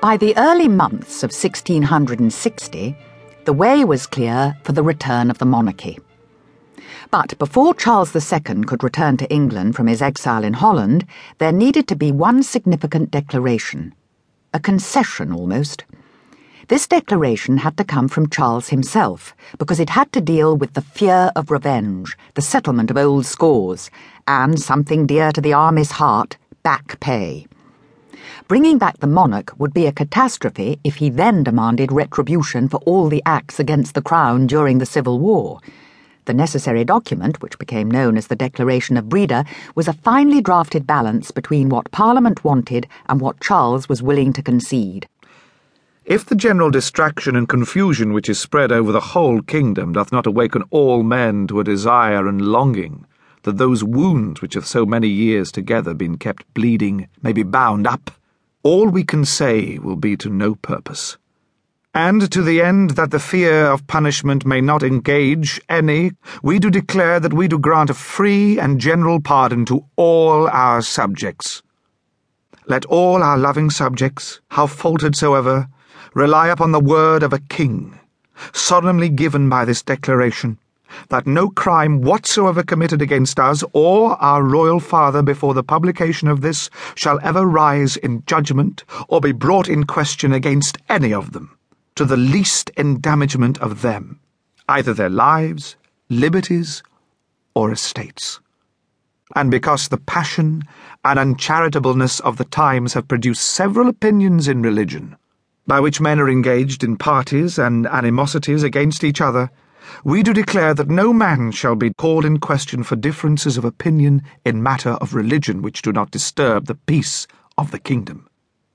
By the early months of 1660, the way was clear for the return of the monarchy. But before Charles II could return to England from his exile in Holland, there needed to be one significant declaration, a concession almost. This declaration had to come from Charles himself, because it had to deal with the fear of revenge, the settlement of old scores, and, something dear to the army's heart, back pay. Bringing back the monarch would be a catastrophe if he then demanded retribution for all the acts against the crown during the Civil War. The necessary document, which became known as the Declaration of Breda, was a finely drafted balance between what Parliament wanted and what Charles was willing to concede. If the general distraction and confusion which is spread over the whole kingdom doth not awaken all men to a desire and longing, that those wounds which have so many years together been kept bleeding may be bound up, all we can say will be to no purpose. And to the end that the fear of punishment may not engage any, we do declare that we do grant a free and general pardon to all our subjects. Let all our loving subjects, how faulted soever, rely upon the word of a king, solemnly given by this declaration, that no crime whatsoever committed against us or our royal father before the publication of this shall ever rise in judgment or be brought in question against any of them, to the least endammagement of them, either their lives, liberties, or estates. And because the passion and uncharitableness of the times have produced several opinions in religion, by which men are engaged in parties and animosities against each other, we do declare that no man shall be called in question for differences of opinion in matter of religion which do not disturb the peace of the kingdom.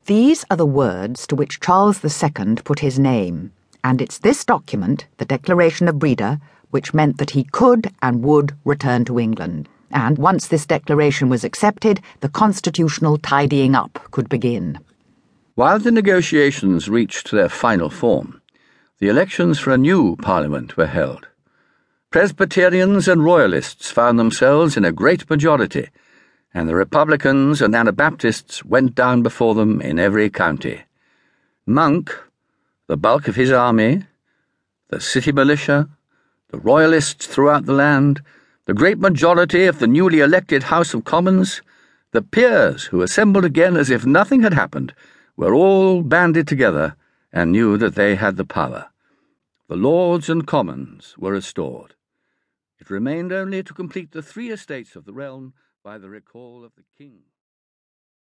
These are the words to which Charles II put his name, and it's this document, the Declaration of Breda, which meant that he could and would return to England. And once this declaration was accepted, the constitutional tidying up could begin. While the negotiations reached their final form, the elections for a new Parliament were held. Presbyterians and Royalists found themselves in a great majority, and the Republicans and Anabaptists went down before them in every county. Monk, the bulk of his army, the city militia, the Royalists throughout the land, the great majority of the newly elected House of Commons, the peers who assembled again as if nothing had happened, were all banded together and knew that they had the power. The Lords and Commons were restored. It remained only to complete the three estates of the realm by the recall of the King.